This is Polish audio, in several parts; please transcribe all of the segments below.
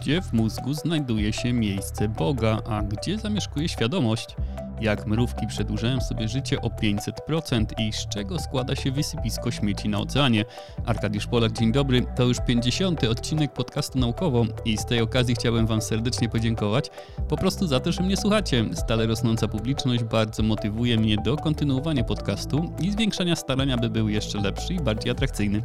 Gdzie w mózgu znajduje się miejsce Boga, a gdzie zamieszkuje świadomość? Jak mrówki przedłużają sobie życie o 500% i z czego składa się wysypisko śmieci na oceanie? Arkadiusz Polak, dzień dobry. To już 50. odcinek podcastu naukowo i z tej okazji chciałem Wam serdecznie podziękować po prostu za to, że mnie słuchacie. Stale rosnąca publiczność bardzo motywuje mnie do kontynuowania podcastu i zwiększania starań, aby był jeszcze lepszy i bardziej atrakcyjny.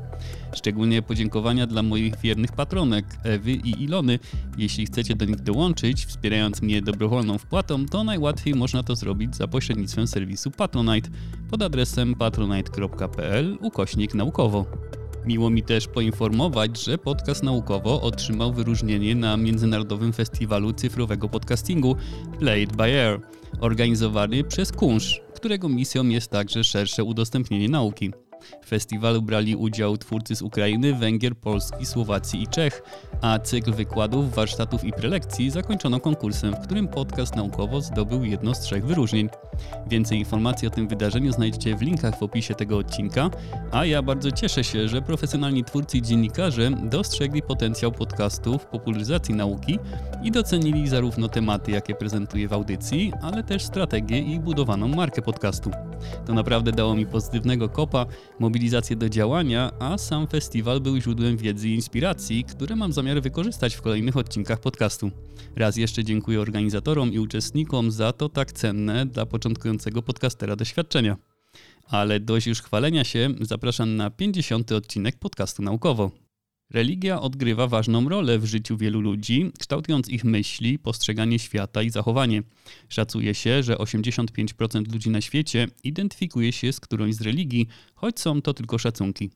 Szczególnie podziękowania dla moich wiernych patronek Ewy i Ilony. Jeśli chcecie do nich dołączyć, wspierając mnie dobrowolną wpłatą, to najłatwiej można to zrobić za pośrednictwem serwisu Patronite pod adresem patronite.pl/naukowo. Miło mi też poinformować, że podcast naukowo otrzymał wyróżnienie na Międzynarodowym Festiwalu Cyfrowego Podcastingu Play it by ear, organizowany przez Kуншт, którego misją jest także szersze udostępnienie nauki. W festiwalu brali udział twórcy z Ukrainy, Węgier, Polski, Słowacji i Czech, a cykl wykładów, warsztatów i prelekcji zakończono konkursem, w którym podcast naukowo zdobył jedno z 3 wyróżnień. Więcej informacji o tym wydarzeniu znajdziecie w linkach w opisie tego odcinka, a ja bardzo cieszę się, że profesjonalni twórcy i dziennikarze dostrzegli potencjał podcastu w popularyzacji nauki i docenili zarówno tematy, jakie prezentuje w audycji, ale też strategię i budowaną markę podcastu. To naprawdę dało mi pozytywnego kopa, mobilizację do działania, a sam festiwal był źródłem wiedzy i inspiracji, które mam zamiar wykorzystać w kolejnych odcinkach podcastu. Raz jeszcze dziękuję organizatorom i uczestnikom za to tak cenne dla początkującego podcastera doświadczenia. Ale dość już chwalenia się, zapraszam na 50. odcinek podcastu naukowo. Religia odgrywa ważną rolę w życiu wielu ludzi, kształtując ich myśli, postrzeganie świata i zachowanie. Szacuje się, że 85% ludzi na świecie identyfikuje się z którąś z religii, choć są to tylko szacunki.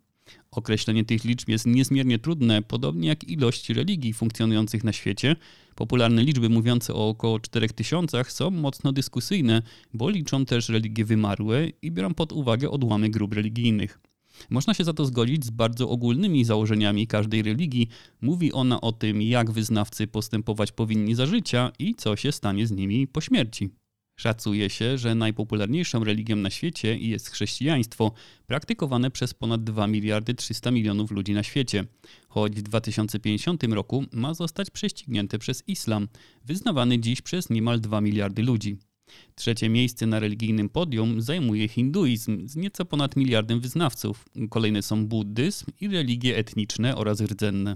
Określenie tych liczb jest niezmiernie trudne, podobnie jak ilość religii funkcjonujących na świecie. Popularne liczby mówiące o około 4000 są mocno dyskusyjne, bo liczą też religie wymarłe i biorą pod uwagę odłamy grup religijnych. Można się za to zgodzić z bardzo ogólnymi założeniami każdej religii. Mówi ona o tym, jak wyznawcy postępować powinni za życia i co się stanie z nimi po śmierci. Szacuje się, że najpopularniejszą religią na świecie jest chrześcijaństwo, praktykowane przez ponad 2,3 mld ludzi na świecie, choć w 2050 roku ma zostać prześcignięte przez islam, wyznawany dziś przez niemal 2 mld ludzi. Trzecie miejsce na religijnym podium zajmuje hinduizm z nieco ponad 1 mld wyznawców. Kolejne są buddyzm i religie etniczne oraz rdzenne.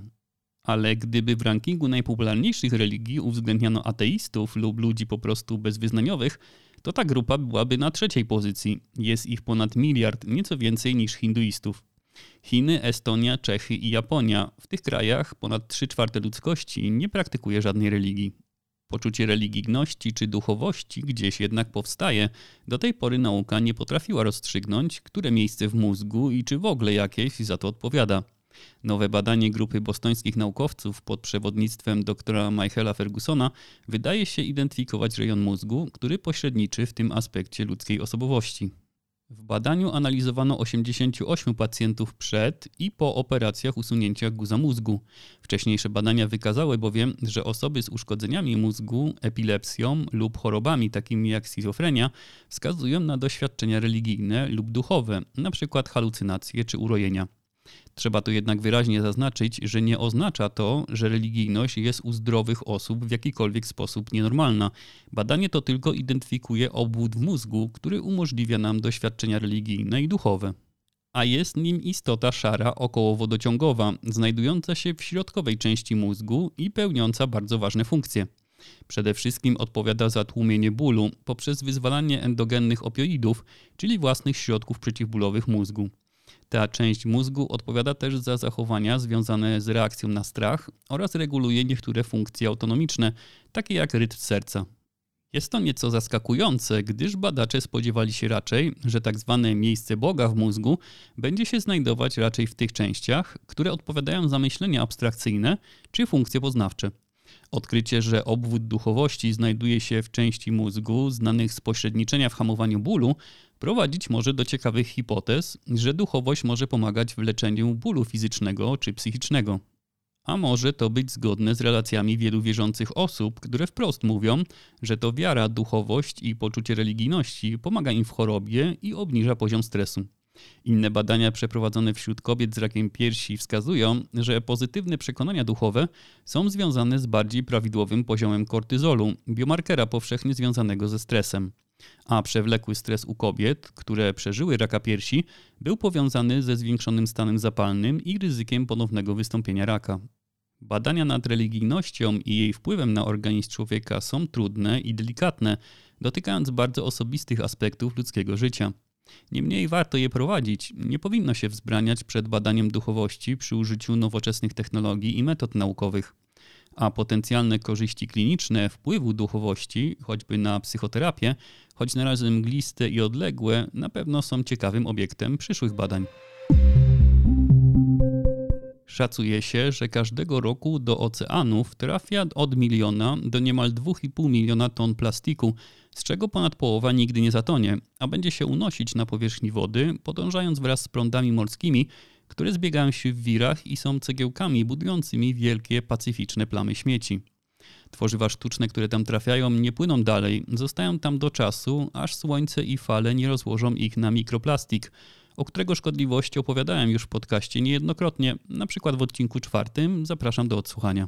Ale gdyby w rankingu najpopularniejszych religii uwzględniano ateistów lub ludzi po prostu bezwyznaniowych, to ta grupa byłaby na 3. pozycji. Jest ich ponad 1 mld, nieco więcej niż hinduistów. Chiny, Estonia, Czechy i Japonia. W tych krajach ponad 3/4 ludzkości nie praktykuje żadnej religii. Poczucie religijności czy duchowości gdzieś jednak powstaje. Do tej pory nauka nie potrafiła rozstrzygnąć, które miejsce w mózgu i czy w ogóle jakieś za to odpowiada. Nowe badanie grupy bostońskich naukowców pod przewodnictwem doktora Michaela Fergusona wydaje się identyfikować rejon mózgu, który pośredniczy w tym aspekcie ludzkiej osobowości. W badaniu analizowano 88 pacjentów przed i po operacjach usunięcia guza mózgu. Wcześniejsze badania wykazały bowiem, że osoby z uszkodzeniami mózgu, epilepsją lub chorobami takimi jak schizofrenia wskazują na doświadczenia religijne lub duchowe, np. halucynacje czy urojenia. Trzeba tu jednak wyraźnie zaznaczyć, że nie oznacza to, że religijność jest u zdrowych osób w jakikolwiek sposób nienormalna. Badanie to tylko identyfikuje obwód w mózgu, który umożliwia nam doświadczenia religijne i duchowe. A jest nim istota szara okołowodociągowa, znajdująca się w środkowej części mózgu i pełniąca bardzo ważne funkcje. Przede wszystkim odpowiada za tłumienie bólu poprzez wyzwalanie endogennych opioidów, czyli własnych środków przeciwbólowych mózgu. Ta część mózgu odpowiada też za zachowania związane z reakcją na strach oraz reguluje niektóre funkcje autonomiczne, takie jak rytm serca. Jest to nieco zaskakujące, gdyż badacze spodziewali się raczej, że tzw. miejsce Boga w mózgu będzie się znajdować raczej w tych częściach, które odpowiadają za myślenie abstrakcyjne czy funkcje poznawcze. Odkrycie, że obwód duchowości znajduje się w części mózgu znanych z pośredniczenia w hamowaniu bólu, prowadzić może do ciekawych hipotez, że duchowość może pomagać w leczeniu bólu fizycznego czy psychicznego. A może to być zgodne z relacjami wielu wierzących osób, które wprost mówią, że to wiara, duchowość i poczucie religijności pomaga im w chorobie i obniża poziom stresu. Inne badania przeprowadzone wśród kobiet z rakiem piersi wskazują, że pozytywne przekonania duchowe są związane z bardziej prawidłowym poziomem kortyzolu, biomarkera powszechnie związanego ze stresem. A przewlekły stres u kobiet, które przeżyły raka piersi, był powiązany ze zwiększonym stanem zapalnym i ryzykiem ponownego wystąpienia raka. Badania nad religijnością i jej wpływem na organizm człowieka są trudne i delikatne, dotykając bardzo osobistych aspektów ludzkiego życia. Niemniej warto je prowadzić. Nie powinno się wzbraniać przed badaniem duchowości przy użyciu nowoczesnych technologii i metod naukowych. A potencjalne korzyści kliniczne wpływu duchowości, choćby na psychoterapię, choć na razie mgliste i odległe, na pewno są ciekawym obiektem przyszłych badań. Szacuje się, że każdego roku do oceanów trafia od 1 miliona do niemal 2,5 miliona ton plastiku, z czego ponad połowa nigdy nie zatonie, a będzie się unosić na powierzchni wody, podążając wraz z prądami morskimi, które zbiegają się w wirach i są cegiełkami budującymi wielkie pacyficzne plamy śmieci. Tworzywa sztuczne, które tam trafiają, nie płyną dalej, zostają tam do czasu, aż słońce i fale nie rozłożą ich na mikroplastik, o którego szkodliwości opowiadałem już w podcaście niejednokrotnie, na przykład w odcinku 4, zapraszam do odsłuchania.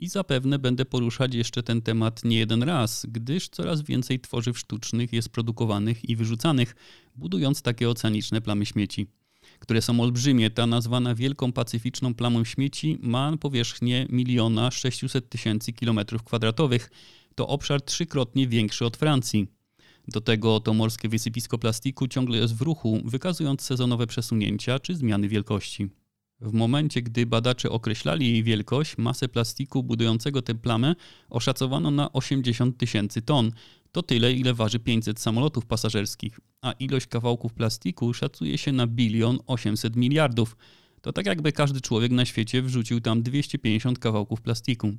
I zapewne będę poruszać jeszcze ten temat nie jeden raz, gdyż coraz więcej tworzyw sztucznych jest produkowanych i wyrzucanych, budując takie oceaniczne plamy śmieci, które są olbrzymie. Ta nazwana Wielką Pacyficzną Plamą Śmieci ma powierzchnię 1 600 tysięcy km2. To obszar 3-krotnie większy od Francji. Do tego to morskie wysypisko plastiku ciągle jest w ruchu, wykazując sezonowe przesunięcia czy zmiany wielkości. W momencie, gdy badacze określali jej wielkość, masę plastiku budującego tę plamę oszacowano na 80 tysięcy ton. To tyle, ile waży 500 samolotów pasażerskich, a ilość kawałków plastiku szacuje się na 1,8 biliona. To tak jakby każdy człowiek na świecie wrzucił tam 250 kawałków plastiku.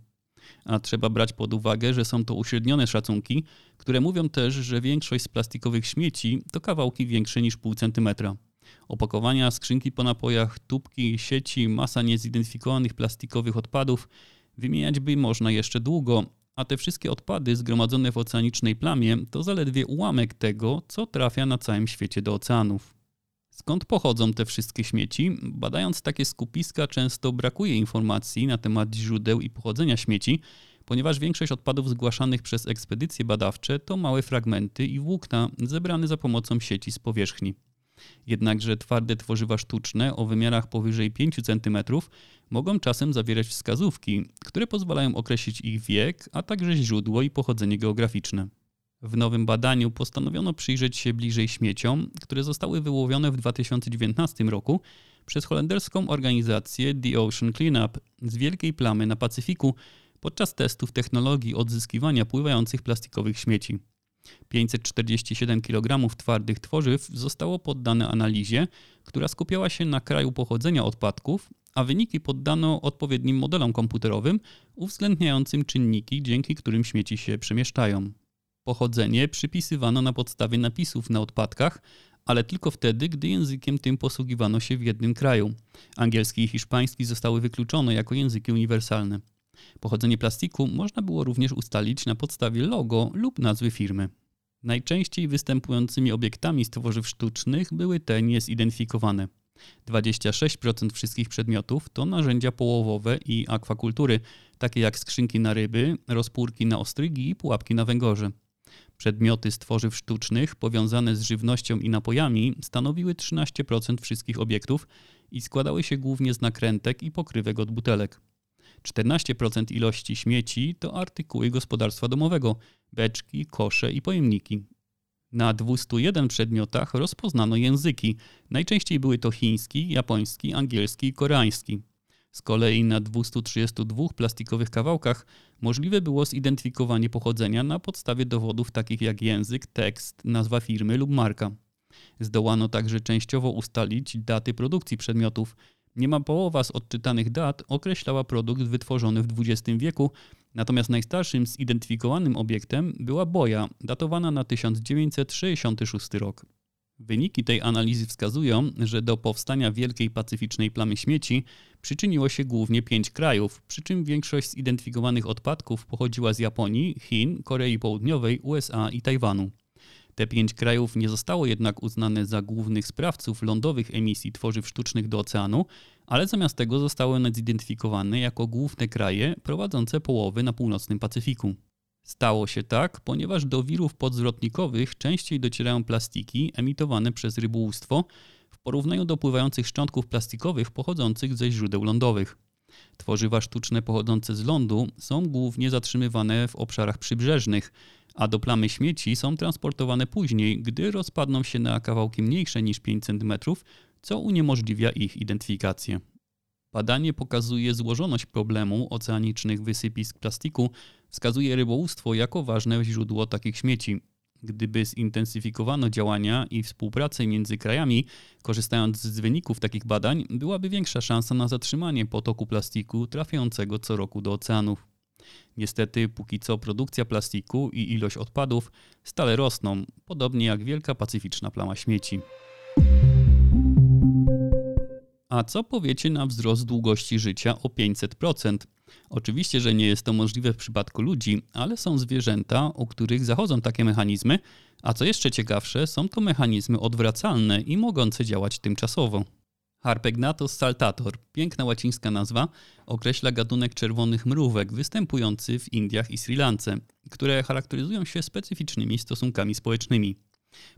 A trzeba brać pod uwagę, że są to uśrednione szacunki, które mówią też, że większość z plastikowych śmieci to kawałki większe niż pół centymetra. Opakowania, skrzynki po napojach, tubki, sieci, masa niezidentyfikowanych plastikowych odpadów. Wymieniać by można jeszcze długo, a te wszystkie odpady zgromadzone w oceanicznej plamie to zaledwie ułamek tego, co trafia na całym świecie do oceanów. Skąd pochodzą te wszystkie śmieci? Badając takie skupiska często brakuje informacji na temat źródeł i pochodzenia śmieci, ponieważ większość odpadów zgłaszanych przez ekspedycje badawcze to małe fragmenty i włókna zebrane za pomocą sieci z powierzchni. Jednakże twarde tworzywa sztuczne o wymiarach powyżej 5 cm mogą czasem zawierać wskazówki, które pozwalają określić ich wiek, a także źródło i pochodzenie geograficzne. W nowym badaniu postanowiono przyjrzeć się bliżej śmieciom, które zostały wyłowione w 2019 roku przez holenderską organizację The Ocean Cleanup z Wielkiej Plamy na Pacyfiku podczas testów technologii odzyskiwania pływających plastikowych śmieci. 547 kg twardych tworzyw zostało poddane analizie, która skupiała się na kraju pochodzenia odpadków, a wyniki poddano odpowiednim modelom komputerowym uwzględniającym czynniki, dzięki którym śmieci się przemieszczają. Pochodzenie przypisywano na podstawie napisów na odpadkach, ale tylko wtedy, gdy językiem tym posługiwano się w jednym kraju. Angielski i hiszpański zostały wykluczone jako języki uniwersalne. Pochodzenie plastiku można było również ustalić na podstawie logo lub nazwy firmy. Najczęściej występującymi obiektami z tworzyw sztucznych były te niezidentyfikowane. 26% wszystkich przedmiotów to narzędzia połowowe i akwakultury, takie jak skrzynki na ryby, rozpórki na ostrygi i pułapki na węgorze. Przedmioty z tworzyw sztucznych powiązane z żywnością i napojami stanowiły 13% wszystkich obiektów i składały się głównie z nakrętek i pokrywek od butelek. 14% ilości śmieci to artykuły gospodarstwa domowego, beczki, kosze i pojemniki. Na 201 przedmiotach rozpoznano języki. Najczęściej były to chiński, japoński, angielski i koreański. Z kolei na 232 plastikowych kawałkach możliwe było zidentyfikowanie pochodzenia na podstawie dowodów takich jak język, tekst, nazwa firmy lub marka. Zdołano także częściowo ustalić daty produkcji przedmiotów. Niemal połowa z odczytanych dat określała produkt wytworzony w XX wieku, natomiast najstarszym zidentyfikowanym obiektem była boja, datowana na 1966 rok. Wyniki tej analizy wskazują, że do powstania Wielkiej Pacyficznej Plamy Śmieci przyczyniło się głównie 5 krajów, przy czym większość zidentyfikowanych odpadków pochodziła z Japonii, Chin, Korei Południowej, USA i Tajwanu. Te 5 krajów nie zostało jednak uznane za głównych sprawców lądowych emisji tworzyw sztucznych do oceanu, ale zamiast tego zostały one zidentyfikowane jako główne kraje prowadzące połowy na północnym Pacyfiku. Stało się tak, ponieważ do wirów podzwrotnikowych częściej docierają plastiki emitowane przez rybołówstwo w porównaniu do pływających szczątków plastikowych pochodzących ze źródeł lądowych. Tworzywa sztuczne pochodzące z lądu są głównie zatrzymywane w obszarach przybrzeżnych, a do plamy śmieci są transportowane później, gdy rozpadną się na kawałki mniejsze niż 5 cm, co uniemożliwia ich identyfikację. Badanie pokazuje złożoność problemu oceanicznych wysypisk plastiku, wskazuje rybołówstwo jako ważne źródło takich śmieci. Gdyby zintensyfikowano działania i współpracę między krajami, korzystając z wyników takich badań, byłaby większa szansa na zatrzymanie potoku plastiku trafiającego co roku do oceanów. Niestety, póki co produkcja plastiku i ilość odpadów stale rosną, podobnie jak wielka pacyficzna plama śmieci. A co powiecie na wzrost długości życia o 500%? Oczywiście, że nie jest to możliwe w przypadku ludzi, ale są zwierzęta, u których zachodzą takie mechanizmy, a co jeszcze ciekawsze, są to mechanizmy odwracalne i mogące działać tymczasowo. Harpegnathos saltator, piękna łacińska nazwa, określa gatunek czerwonych mrówek występujący w Indiach i Sri Lance, które charakteryzują się specyficznymi stosunkami społecznymi.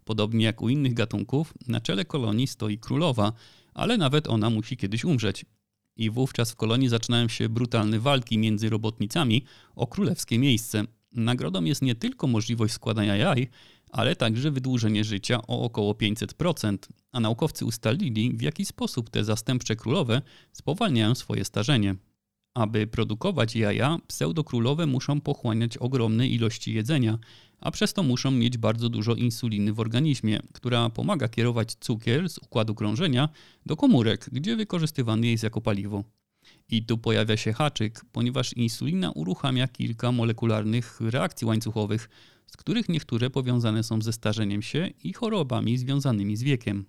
Podobnie jak u innych gatunków, na czele kolonii stoi królowa, ale nawet ona musi kiedyś umrzeć. I wówczas w kolonii zaczynają się brutalne walki między robotnicami o królewskie miejsce. Nagrodą jest nie tylko możliwość składania jaj, ale także wydłużenie życia o około 500%, a naukowcy ustalili, w jaki sposób te zastępcze królowe spowalniają swoje starzenie. Aby produkować jaja, pseudokrólowe muszą pochłaniać ogromne ilości jedzenia, a przez to muszą mieć bardzo dużo insuliny w organizmie, która pomaga kierować cukier z układu krążenia do komórek, gdzie wykorzystywany jest jako paliwo. I tu pojawia się haczyk, ponieważ insulina uruchamia kilka molekularnych reakcji łańcuchowych, z których niektóre powiązane są ze starzeniem się i chorobami związanymi z wiekiem.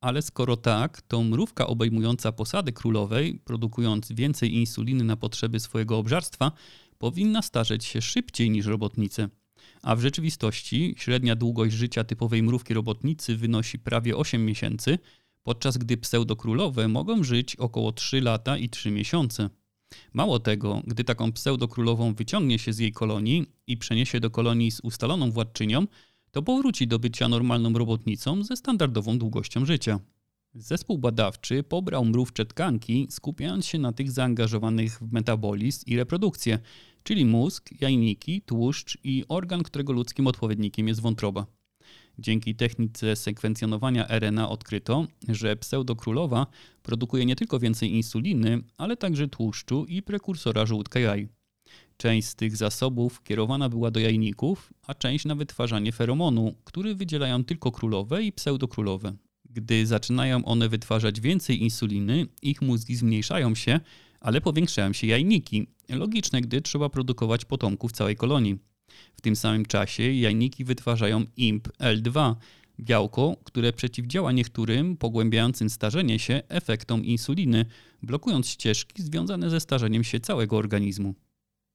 Ale skoro tak, to mrówka obejmująca posady królowej, produkując więcej insuliny na potrzeby swojego obżarstwa, powinna starzeć się szybciej niż robotnice. A w rzeczywistości średnia długość życia typowej mrówki robotnicy wynosi prawie 8 miesięcy, podczas gdy pseudokrólowe mogą żyć około 3 lata i 3 miesiące. Mało tego, gdy taką pseudokrólową wyciągnie się z jej kolonii i przeniesie do kolonii z ustaloną władczynią, to powróci do bycia normalną robotnicą ze standardową długością życia. Zespół badawczy pobrał mrówcze tkanki, skupiając się na tych zaangażowanych w metabolizm i reprodukcję, czyli mózg, jajniki, tłuszcz i organ, którego ludzkim odpowiednikiem jest wątroba. Dzięki technice sekwencjonowania RNA odkryto, że pseudokrólowa produkuje nie tylko więcej insuliny, ale także tłuszczu i prekursora żółtka jaj. Część z tych zasobów kierowana była do jajników, a część na wytwarzanie feromonu, który wydzielają tylko królowe i pseudokrólowe. Gdy zaczynają one wytwarzać więcej insuliny, ich mózgi zmniejszają się, ale powiększają się jajniki. Logiczne, gdy trzeba produkować potomków całej kolonii. W tym samym czasie jajniki wytwarzają Imp L2, białko, które przeciwdziała niektórym pogłębiającym starzenie się efektom insuliny, blokując ścieżki związane ze starzeniem się całego organizmu.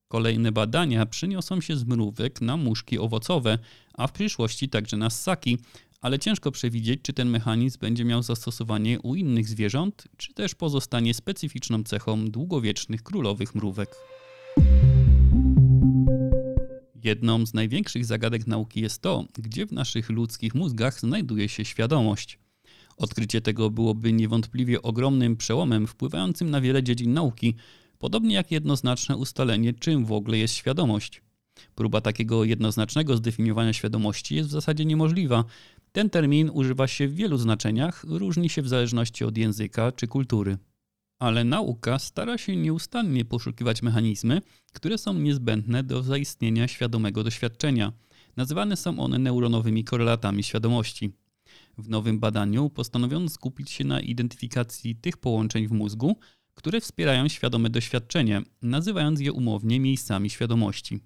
Kolejne badania przeniosą się z mrówek na muszki owocowe, a w przyszłości także na ssaki, ale ciężko przewidzieć, czy ten mechanizm będzie miał zastosowanie u innych zwierząt, czy też pozostanie specyficzną cechą długowiecznych królowych mrówek. Jedną z największych zagadek nauki jest to, gdzie w naszych ludzkich mózgach znajduje się świadomość. Odkrycie tego byłoby niewątpliwie ogromnym przełomem wpływającym na wiele dziedzin nauki, podobnie jak jednoznaczne ustalenie, czym w ogóle jest świadomość. Próba takiego jednoznacznego zdefiniowania świadomości jest w zasadzie niemożliwa. Ten termin używa się w wielu znaczeniach, różni się w zależności od języka czy kultury. Ale nauka stara się nieustannie poszukiwać mechanizmy, które są niezbędne do zaistnienia świadomego doświadczenia. Nazywane są one neuronowymi korelatami świadomości. W nowym badaniu postanowiono skupić się na identyfikacji tych połączeń w mózgu, które wspierają świadome doświadczenie, nazywając je umownie miejscami świadomości.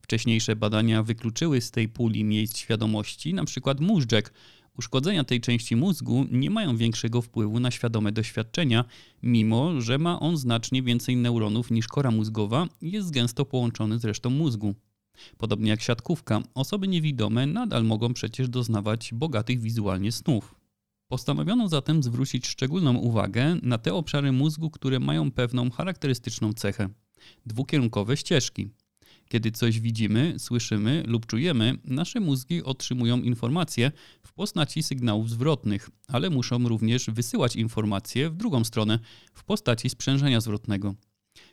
Wcześniejsze badania wykluczyły z tej puli miejsc świadomości np. móżdżek. Uszkodzenia tej części mózgu nie mają większego wpływu na świadome doświadczenia, mimo że ma on znacznie więcej neuronów niż kora mózgowa i jest gęsto połączony z resztą mózgu. Podobnie jak siatkówka, osoby niewidome nadal mogą przecież doznawać bogatych wizualnie snów. Postanowiono zatem zwrócić szczególną uwagę na te obszary mózgu, które mają pewną charakterystyczną cechę – dwukierunkowe ścieżki. Kiedy coś widzimy, słyszymy lub czujemy, nasze mózgi otrzymują informacje w postaci sygnałów zwrotnych, ale muszą również wysyłać informacje w drugą stronę w postaci sprzężenia zwrotnego.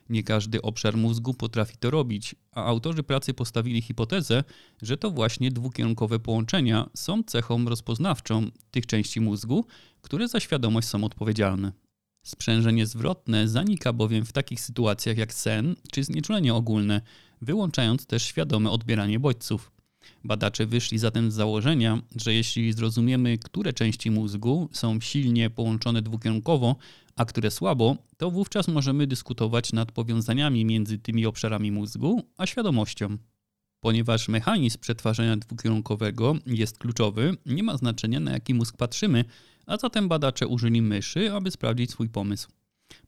Nie każdy obszar mózgu potrafi to robić, a autorzy pracy postawili hipotezę, że to właśnie dwukierunkowe połączenia są cechą rozpoznawczą tych części mózgu, które za świadomość są odpowiedzialne. Sprzężenie zwrotne zanika bowiem w takich sytuacjach jak sen czy znieczulenie ogólne, wyłączając też świadome odbieranie bodźców. Badacze wyszli zatem z założenia, że jeśli zrozumiemy, które części mózgu są silnie połączone dwukierunkowo, a które słabo, to wówczas możemy dyskutować nad powiązaniami między tymi obszarami mózgu a świadomością. Ponieważ mechanizm przetwarzania dwukierunkowego jest kluczowy, nie ma znaczenia, na jaki mózg patrzymy, a zatem badacze użyli myszy, aby sprawdzić swój pomysł.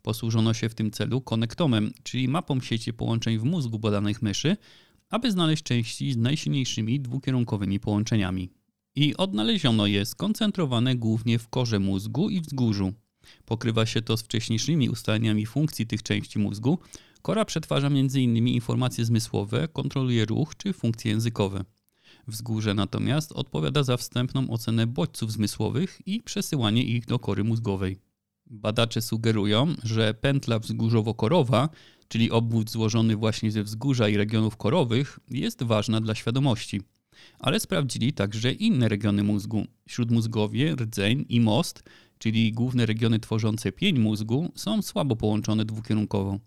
Posłużono się w tym celu konektomem, czyli mapą sieci połączeń w mózgu badanych myszy, aby znaleźć części z najsilniejszymi dwukierunkowymi połączeniami. I odnaleziono je skoncentrowane głównie w korze mózgu i wzgórzu. Pokrywa się to z wcześniejszymi ustaleniami funkcji tych części mózgu. Kora przetwarza m.in. informacje zmysłowe, kontroluje ruch czy funkcje językowe. Wzgórze natomiast odpowiada za wstępną ocenę bodźców zmysłowych i przesyłanie ich do kory mózgowej. Badacze sugerują, że pętla wzgórzowo-korowa, czyli obwód złożony właśnie ze wzgórza i regionów korowych, jest ważna dla świadomości. Ale sprawdzili także inne regiony mózgu. Śródmózgowie, rdzeń i most, czyli główne regiony tworzące pień mózgu, są słabo połączone dwukierunkowo.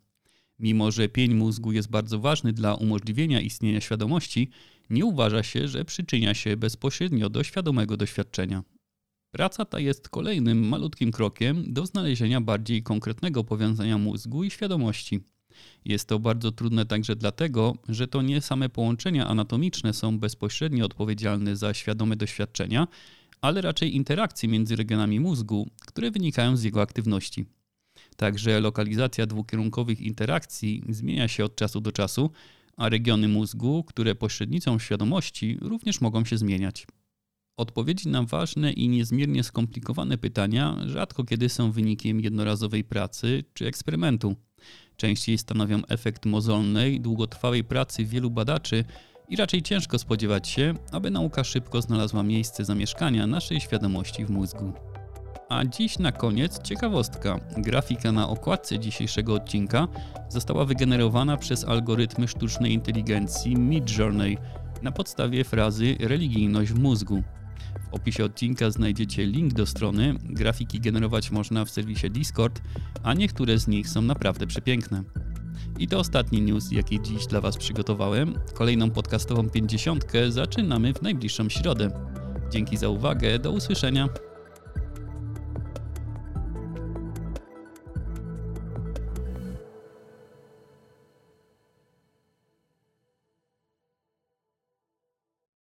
Mimo że pień mózgu jest bardzo ważny dla umożliwienia istnienia świadomości, nie uważa się, że przyczynia się bezpośrednio do świadomego doświadczenia. Praca ta jest kolejnym malutkim krokiem do znalezienia bardziej konkretnego powiązania mózgu i świadomości. Jest to bardzo trudne także dlatego, że to nie same połączenia anatomiczne są bezpośrednio odpowiedzialne za świadome doświadczenia, ale raczej interakcje między regionami mózgu, które wynikają z jego aktywności. Także lokalizacja dwukierunkowych interakcji zmienia się od czasu do czasu, a regiony mózgu, które pośredniczą w świadomości, również mogą się zmieniać. Odpowiedzi na ważne i niezmiernie skomplikowane pytania rzadko kiedy są wynikiem jednorazowej pracy czy eksperymentu. Częściej stanowią efekt mozolnej, długotrwałej pracy wielu badaczy i raczej ciężko spodziewać się, aby nauka szybko znalazła miejsce zamieszkania naszej świadomości w mózgu. A dziś na koniec ciekawostka. Grafika na okładce dzisiejszego odcinka została wygenerowana przez algorytmy sztucznej inteligencji Midjourney na podstawie frazy religijność w mózgu. W opisie odcinka znajdziecie link do strony, grafiki generować można w serwisie Discord, a niektóre z nich są naprawdę przepiękne. I to ostatni news, jaki dziś dla Was przygotowałem. Kolejną podcastową 50 zaczynamy w najbliższą środę. Dzięki za uwagę, do usłyszenia.